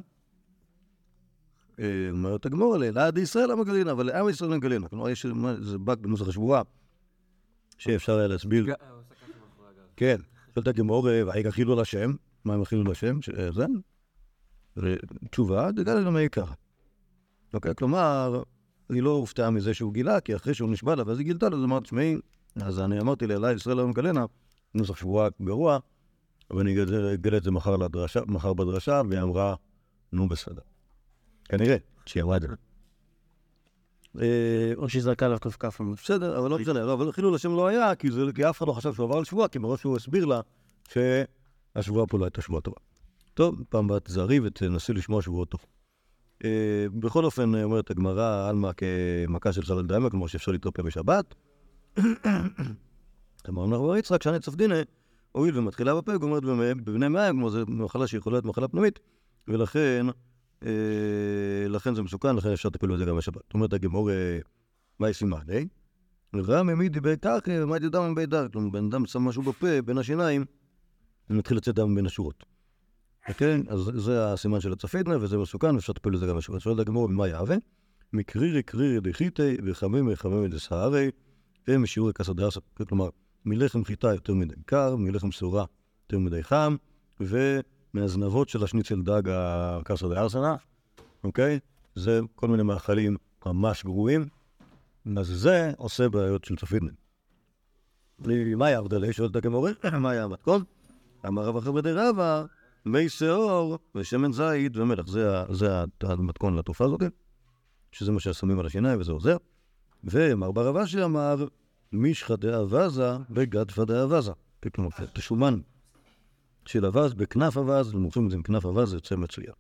אומרת הגמורה, לעד ישראל המגלינה, אבל לעם ישראל המגלינה. כלומר, יש איזה בק בנוסח השבועה, שאפשר היה להסביר. כן, זאת הגמורה, והאיק אכילו לשם. מה הם אכילו לשם? שזה? תשובה, דגל למה יקרה. כלומר, היא לא הופתעה מזה שהוא גילה, כי אחרי שהוא נשבע לה, ואז היא גילתה לו, אז אמרת, שמעי, אז אני אמרתי לאלה ישראל לא מגלנה, נוסח שבועה גרוע, אבל אני אגלה את זה מחר בדרשה, והיא אמרה, נו בסדר. כנראה, שהיא אמרה את זה. או שהיא זרקה עליו כף. בסדר, אבל לא משנה, אבל חילול השם לא היה, כי אף אחד לא חשב שהוא עבר על שבועה, כי מראש הוא הסביר לה שהשבועה פה לא הייתה שבועה טובה. טוב, פעם באת זערי ותנסי לשמוע שבועות טוב. בכל אופן, אומרת הגמרא, עלמא כמכה של סלד דיימה, כלומר שאפשר להתרפא בשבת, אמרנו לך בריץ, רק שאני צפדיני, הואיל ומתחילה בפה, גומרת בבני מים, כמו זה מחלה שיכולה להיות מחלה פנימית, ולכן, לכן זה מסוכן, לכן אפשר לטפל בזה גם בשבת. זאת אומרת, הגמור, מה היא סימן, אה? רם עמיד היא בהתאך, מה היא דם מבית דרך? כלומר, בן אדם שם משהו בפה, בין השיניים, ומתחיל לצאת דם בין השורות. כן, אז זה הסימן של הצפידנה, וזה מסוכן, ואפשר לטפל בזה גם בשבת. שואל הגמור, מה יעווה? מקרירי קרירי דחיתי, וחממי חממי דסהרי, ומשיעורי כסדרסה. כלומר, מלחם חיטה יותר מדי קר, מלחם סעורה יותר מדי חם, ומהזנבות של השניצל דג הקסדרסה, אוקיי? זה כל מיני מאכלים ממש גרועים, אז זה עושה בעיות של צפידנה. מה יעבדלי? שואלת הגמור, מה יעבדקול? אמר רבא חבדי רבא, מי שעור ושמן זית ומלח. זה המתכון לתופעה הזאת, שזה מה ששמים על השיניים וזה עוזר. ומר בר אבשי אמר, מישחא דאבזה בגדפא דאבזה. כלומר, תשומן של אבז בכנף אבז, למורפים את זה עם כנף אבז, זה יוצא מצוין.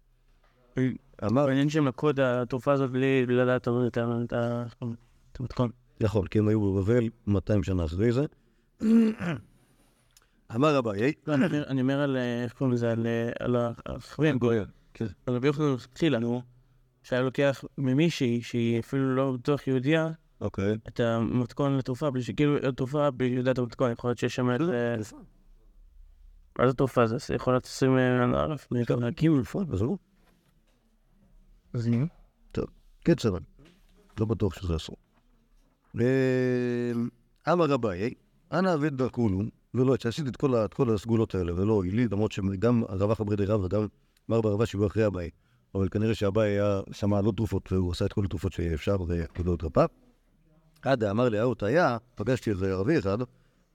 אמר... בעניין שהם לקחו את התופעה הזאת בלי לדעת את המתכון. יכול, כי הם היו בבבל 200 שנה אחרי זה. אמר רבא, אני אומר על, איך קוראים לזה, על החברים גויון. על רבי יוחנן התחיל לנו, שהיה לוקח ממישהי שהיא אפילו לא בתוך יהודיה, את המתכון לתרופה, בלי שכאילו התרופה בלי יודעת המתכון, יכול להיות שיש שם את... מה זה תרופה? זה יכול להיות 20 ערף, להקים ולפעול, וזהו. אז נו. טוב, קצר, לא בטוח שזה עשור. אמר רבא, אנא עבד דרכונו, ולא, שעשיתי את כל הסגולות האלה, ולא, איליד, למרות שגם הרב חברידי רב וגם מר ברבה שבו אחרי הבאי, אבל כנראה שהבאי היה שמע לא תרופות, והוא עשה את כל התרופות שאפשר, וכדאו את רפא. עד אמר לי, אהות היה, פגשתי איזה ערבי אחד,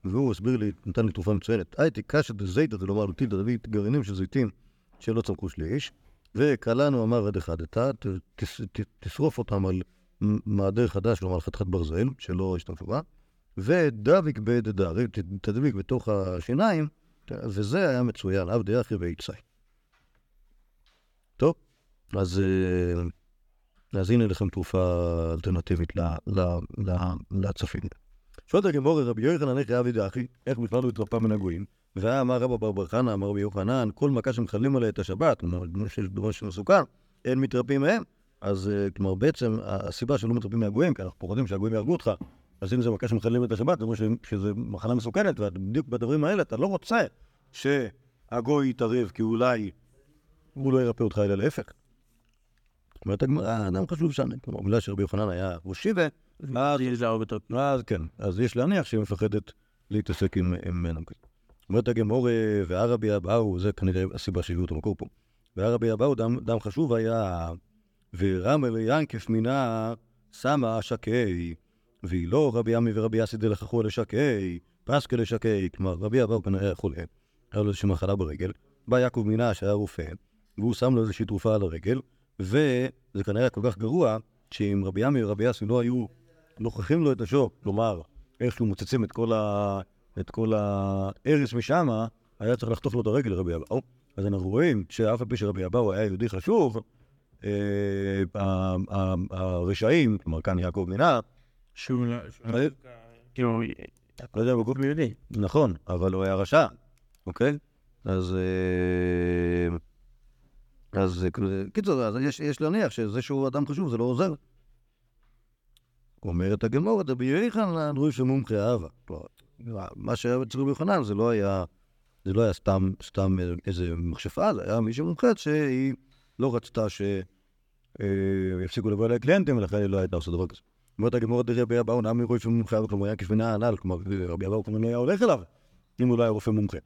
והוא הסביר לי, נתן לי תרופה מצוינת. הייתי קשת זית, זה לומר, נתיד ערבי, גרעינים של זיתים, שלא צמחו שלי איש, וקלנו, אמר עד אחד, אתה תשרוף אותם על מעדר חדש, כלומר, חתכת ברזל, שלא השתמשו בה. ודביק בדדרי, תדביק בתוך השיניים, וזה היה מצוין, עבדי אחי ויצאי. טוב, אז הנה לכם תרופה אלטרנטיבית לצפין. שואלת הגמור, רבי יוחנן, איך עבדי אחי, איך בכלל הוא התרפא מן הגויים? ואמר רבא ברכיה, אמר רבי יוחנן, כל מכה שמחללים עליה את השבת, דבר שמסוכן, אין מתרפאים מהם. אז כלומר, בעצם הסיבה שלא מתרפאים מהגויים, כי אנחנו פוחדים שהגויים יהרגו אותך, אז אם זה מכה שמחללים את השבת, זאת אומרת שזו מחלה מסוכנת, ובדיוק בדברים האלה אתה לא רוצה שהגוי יתערב, כי אולי הוא לא ירפא אותך אלא להפך. זאת אומרת, האדם חשוב שם, כלומר, מילה שרבי יוחנן היה ראשיבה, אז כן, אז יש להניח שהיא מפחדת להתעסק עם נמקות. זאת אומרת, הגמור והרבי אבהו, זה כנראה הסיבה שהביאו את המקור פה, והרבי אבהו, דם חשוב היה, ורמל ינקף מינה שמה שקי, ואילו רבי עמי ורבי אסידי לחכו לשקי, פסקי לשקי, כלומר רבי אבהו כנראה חולה, היה לו איזושהי מחלה ברגל, בא יעקב מינה שהיה רופא, והוא שם לו איזושהי תרופה על הרגל, וזה כנראה כל כך גרוע, שאם רבי עמי ורבי אסידי לא היו נוכחים לו את השוק, כלומר, איכשהו מוצצים את כל הארץ משם, היה צריך לחתוך לו את הרגל לרבי אבהו, אז אנחנו רואים שאף על פי שרבי אבהו היה יהודי חשוב, הרשעים, כלומר כאן יעקב מינה, שהוא לא יודע, הוא גוף מיודי. נכון, אבל הוא היה רשע, אוקיי? אז קיצור, יש להניח שזה שהוא אדם חשוב, זה לא עוזר. אומרת הגמור, רבי יוחנן, רואי שמומחי אהבה. מה שהיה אצל רבי יוחנן, זה לא היה סתם איזה מכשפה, זה היה מישהו מומחית שהיא לא רצתה שיפסיקו לבוא אלי קליינטים, ולכן היא לא הייתה עושה דבר כזה. אומרת הגמור את רבי אבהו, נעמי רופא מומחה, וכלומר ינקף מינה הנעל, כלומר רבי אבהו כלומר לא היה הולך אליו, אם הוא לא היה רופא מומחה.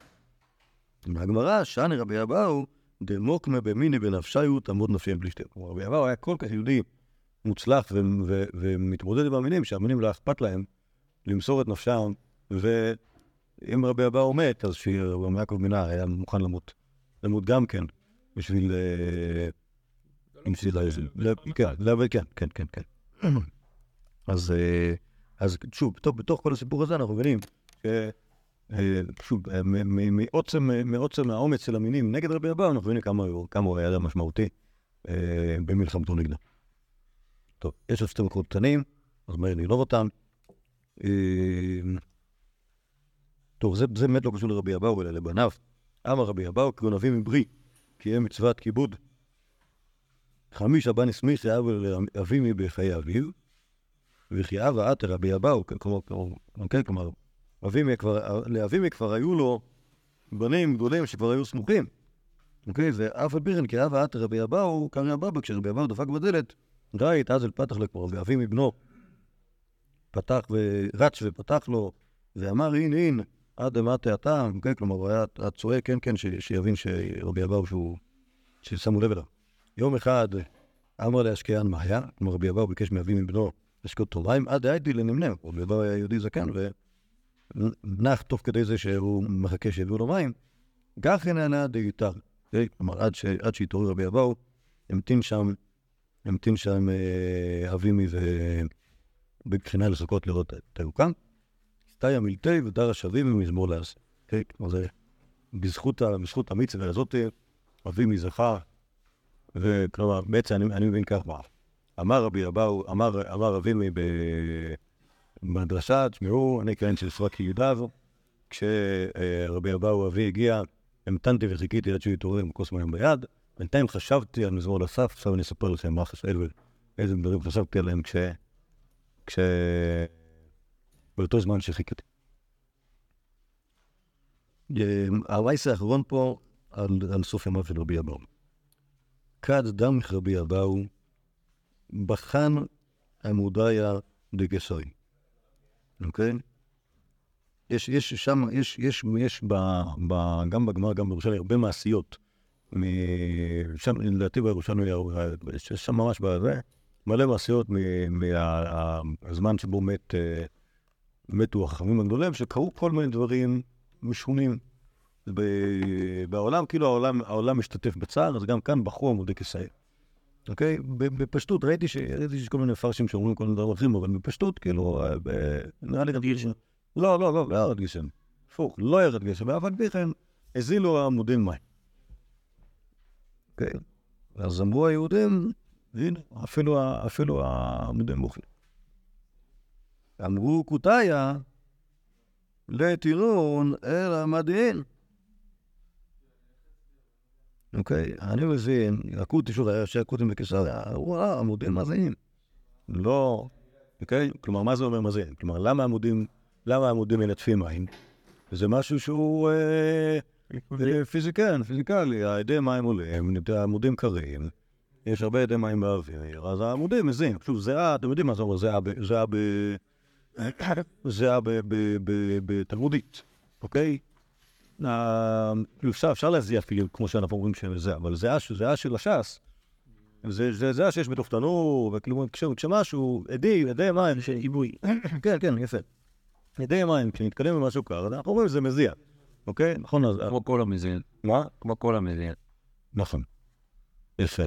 הגמרא, שאני רבי אבהו, דמוקמה במיני בנפשיו, תעמוד נפשי בלי שתי. כלומר רבי אבהו היה כל כך יהודי מוצלח ומתמודד עם המינים, שהמינים לא אכפת להם למסור את נפשם, ואם רבי אבהו מת, אז שרבי יעקב מינה היה מוכן למות גם כן, בשביל... כן. אז שוב, בתוך כל הסיפור הזה אנחנו מבינים ששוב, מעוצם האומץ של המינים נגד רבי אבהו, אנחנו מבינים כמה הוא היה משמעותי במלחמתו נגדה. טוב, יש עוד שתי מקורות קטנים, אז מהר נלוב אותם. טוב, זה באמת לא קשור לרבי אבהו, אלא לבניו. אמר רבי אבהו, גונבים מברי, כי הם מצוות כיבוד חמיש הבן הסמיך היה ולאבימי בחיי אביו, וחייו העתה רבי אבהו, כלומר, לאבימי כבר היו לו בנים גדולים שכבר היו סמוכים. אוקיי, זה אף על פירן, כי אב העתה רבי אבהו, כאן הבבא, כשרבי אבהו דפק בדלת, ראית אז אל פתח לכבר, ואבימי בנו פתח ורץ ופתח לו, ואמר, הנה, עד אמתה אתה, אוקיי, כלומר, היה הצועק, כן, שיבין שרבי אבהו שהוא, ששמו לב אליו. יום אחד אמר להשקיען מהיה, כלומר רבי אבהו ביקש מאבי מבנו לשקוט תוריים, עד הייתי לנמנם, רבי אבהו היה יהודי זקן, ונח תוך כדי זה שהוא מחכה שהביאו לו מים, כך הנענה דיותר, כלומר עד שהתעורר רבי אבהו, המתין שם אבימי ובבחינה לסוכות לראות את היוקם, סתאי המילתי ודר השבים ומזמור לעשה, כלומר זה בזכות המצווה הזאת, אבימי זכה, וכלומר, בעצם אני מבין כך מה. אמר רבי אבהו, אמר אבימי במדרשה, תשמעו, אני כהן של סרק יהודה, כשרבי אבהו אבי הגיע, המתנתי וחיכיתי עד שהוא יתעורר עם כוס מים ביד, בינתיים חשבתי על מזמור לסף, עכשיו אני אספר לכם מה חשאל ואיזה דברים חשבתי עליהם באותו זמן שחיכיתי. הווייס האחרון פה על סוף ימיו של רבי אבהו. כד דמך רבי אבהו, בחן עמודיה דקיסריה. אוקיי? יש שם, יש גם בגמרא, גם בירושלים, הרבה מעשיות. שם, לדעתי בירושלים, יש שם ממש בזה, מלא מעשיות מהזמן שבו מתו החכמים הגדולים, שקראו כל מיני דברים משונים. בעולם, כאילו העולם משתתף בצער, אז גם כאן בחרו עמודי קיסריה. אוקיי? בפשטות, ראיתי שיש כל מיני פרשים שאומרים כל מיני דברים אחרים, אבל בפשטות, כאילו, נראה לי רגשם. לא, לא היה רגשם. פוך, לא היה רגשם, אבל בכן, הזילו העמודים מים. אוקיי? אז אמרו היהודים, הנה, אפילו העמודים מוכנים. אמרו קוטיה, לטירון אל המדין. אוקיי, אני מבין, הקוט אישור היה שהקוטים בקיסריה, וואו, עמודים מזהים. לא, אוקיי? כלומר, מה זה אומר מזהים? כלומר, למה העמודים מלטפים מים? זה משהו שהוא פיזיקלי, העדי מים עולים, העמודים קרים, יש הרבה עדי מים באוויר, אז העמודים מזהים. פשוט זהה, אתם יודעים מה זה אומר, זהה בתלמודית, אוקיי? אפשר להזיע פילים, כמו שאנחנו אומרים שזה, אבל זהה של השס, זה זהה שיש בתוך תנור, וכלומר, כשמשהו, עדי מים, שעיבוי, כן, יפה. עדי מים, כשנתקדם במשהו קר, אנחנו אומרים שזה מזיע, אוקיי? נכון, אז... כמו כל המזיע. מה? כמו כל המזיע. נכון. יפה,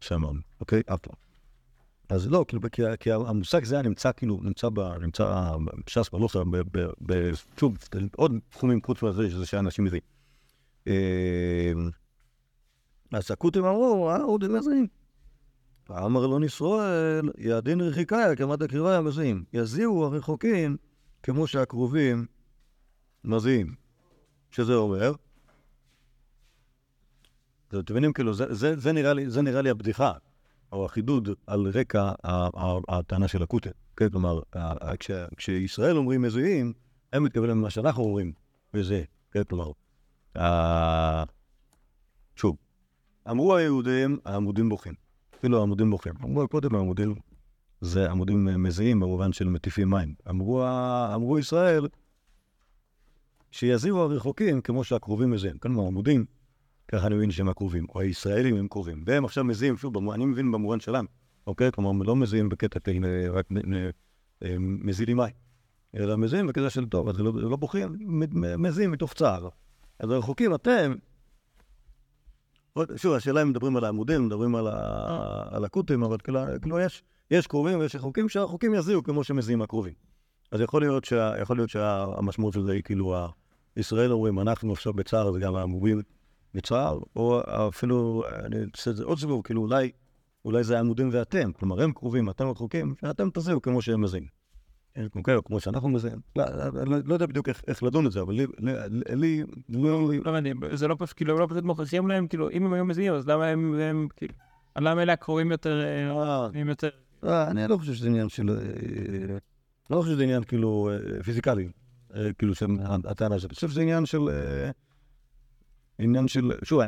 שמעון, אוקיי? אפשר. אז לא, כי המושג זה נמצא, כאילו, נמצא בש"ס, בלוסר, שוב, עוד תחומים חוץ מהזה, שזה שאנשים מזהים. אז הקוטים אמרו, עוד הם מזהים. אמר אלון ישראל, יעדין רחיקיה, כמעט הקריבה הם מזהים. יזיעו הרחוקים, כמו שהקרובים מזהים. שזה אומר, אתם מבינים, כאילו, זה נראה לי הבדיחה. או החידוד על רקע הטענה של הקוטה. כלומר, כשישראל אומרים מזוהים, הם מתכוונים למה שאנחנו אומרים, וזה, כלומר, שוב, אמרו היהודים, העמודים בוכים. אפילו העמודים בוכים. אמרו הקוטה והעמודים, זה עמודים מזוהים במובן של מטיפים מים. אמרו ישראל, שיזיעו הרחוקים כמו שהקרובים מזוהים. כלומר, עמודים, ככה אני מבין שהם הקרובים, או הישראלים הם קרובים, והם עכשיו מזיעים, שוב, אני מבין במובן שלם, אוקיי? כלומר, הם לא מזיעים בקטע רק מזיעים מים, אלא מזיעים בקטע של טוב, אז לא בוחרים, מזיעים מתוך צער. אז הרחוקים, אתם, שוב, השאלה אם מדברים על העמודים, מדברים על הקוטים, אבל כאילו יש קרובים ויש רחוקים, שהרחוקים יזיעו כמו שמזיעים הקרובים. אז יכול להיות שהמשמעות של זה היא כאילו, הישראל אומרים, אנחנו עכשיו בצער, זה גם העמודים, בצער, או אפילו, אני אעשה את זה עוד סיבוב, כאילו אולי זה העמודים ואתם, כלומר הם קרובים, אתם רחוקים, שאתם תזהו כמו שהם מזהים. כמו שאנחנו מזהים. לא יודע בדיוק איך לדון את זה, אבל לי... לא, זה לא פשוט, כאילו, לא פשוט מוכרחים להם, כאילו, אם הם היום מזהים, אז למה הם, כאילו... למה אלה הקרובים יותר? אני לא חושב שזה עניין של... לא חושב שזה עניין כאילו פיזיקלי, כאילו שהטענה הזאת. אני חושב שזה עניין של... עניין של... שוב,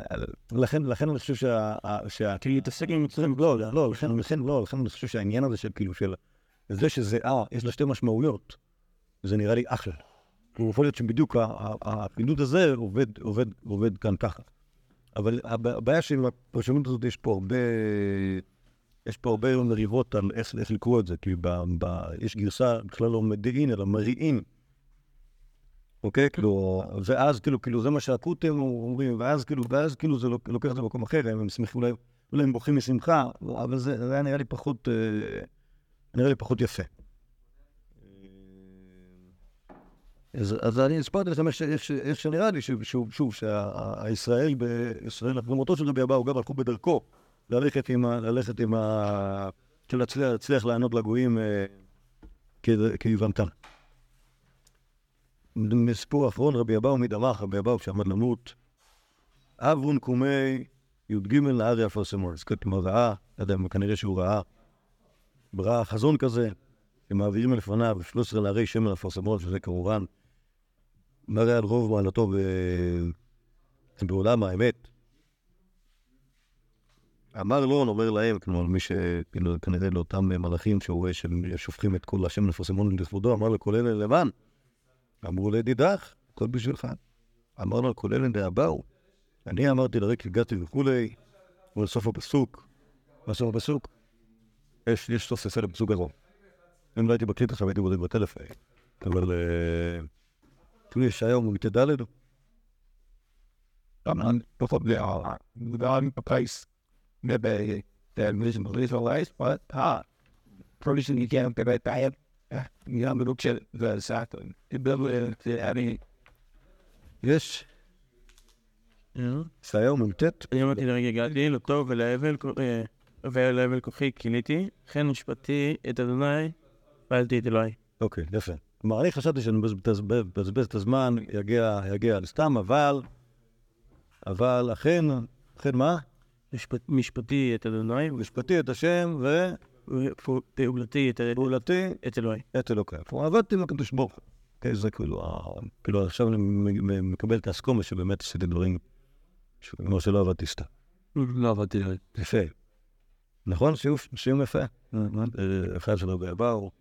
לכן אני חושב שה... כי יתעסק עם מצרים. לכן אני חושב שהעניין הזה שכאילו של... זה שזה, יש לה שתי משמעויות, זה נראה לי אחלה. הוא יכול להיות שבדיוק הפעילות הזה עובד כאן ככה. אבל הבעיה של הפרשנות הזאת, יש פה הרבה... יש פה הרבה מריבות על איך לקרוא את זה, כי יש גרסה בכלל לא מדעין, אלא מריעין. אוקיי? כאילו, ואז כאילו זה מה שהקוטים אומרים, ואז כאילו זה לוקח את זה במקום אחר, הם שמחים, אולי הם בורחים משמחה, אבל זה נראה לי פחות... נראה לי פחות יפה. אז אני הספרתי לכם איך שנראה לי, שוב, שהישראל, במותו של רבי אבהו, גם הלכו בדרכו, ללכת עם ה... שלהצליח לענות לגויים כיוונתם. מסיפור האחרון, רבי אבהו מדמח, רבי אבהו שעמד למות, אבון קומי י"ג לארי הפרסמור, כלומר ראה, כנראה שהוא ראה, בראה חזון כזה, שמעבירים לפניו, 13 להרי שמן הפרסמות, שזה כמובן, מראה על רוב מעלתו בעולם האמת. אמר לו, אומר להם, כלומר, מי שכנראה לאותם מלאכים שרואה ששופכים את כל השמן הפרסמות לכבודו, אמר לכל אלה לבן. אמרו לידידך, הכל בשבילך. אמר לו, כל אלה דאבאו. אני אמרתי לרק הגעתי וכולי, ולסוף הפסוק. בסוף הפסוק. יש סוף ספר בפסוק הזה. אם לא הייתי בקליט עכשיו, הייתי בודד בטלפון. אבל... כאילו יש היום הוא מתדע לנו. גם אני פחות דעה. גם בפייס. מבאי. מישהו מריז ולייס, אבל... פרולישן יקיים כבי פעיין. גם בלוק של... זה סעת. אני... יש. סיום ממתת. אני אמרתי לרגע גדלי, לטוב ולאבל. ולאבל כוחי קיליתי, כן משפטי את אדוני, פעלתי את אלוהי. אוקיי, יפה. כלומר, אני חשבתי שאני מבזבז את הזמן, יגיע לסתם, אבל אכן מה? משפטי את אדוני. משפטי את השם, ופעולתי את אלוהי. את אלוהי. עבדתי לקדוש ברוך. זה כאילו, עכשיו אני מקבל את הסכומה שבאמת עשיתי דברים, כמו שלא עבדתי סתם. לא עבדתי. יפה. נכון? שיום יפה. אחד של רבי אבהו.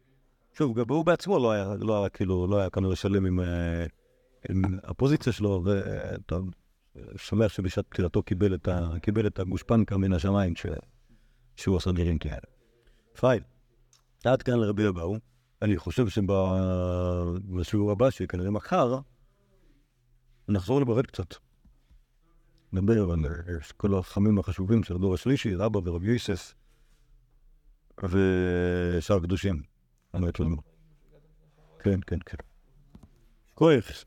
שוב, גם הוא בעצמו לא היה כנראה שלם עם הפוזיציה שלו, ואתה שמח שבשעת פטירתו קיבל את הגושפנקה מן השמיים שהוא עשה דברים כאלה. פייל, עד כאן לרבי אבהו. אני חושב שבשיעור הבא, שכנראה מחר, נחזור לברד קצת. נדבר על כל החכמים החשובים של הדור השלישי, רבא ורבי יוסף ושאר הקדושים. כן. כוח.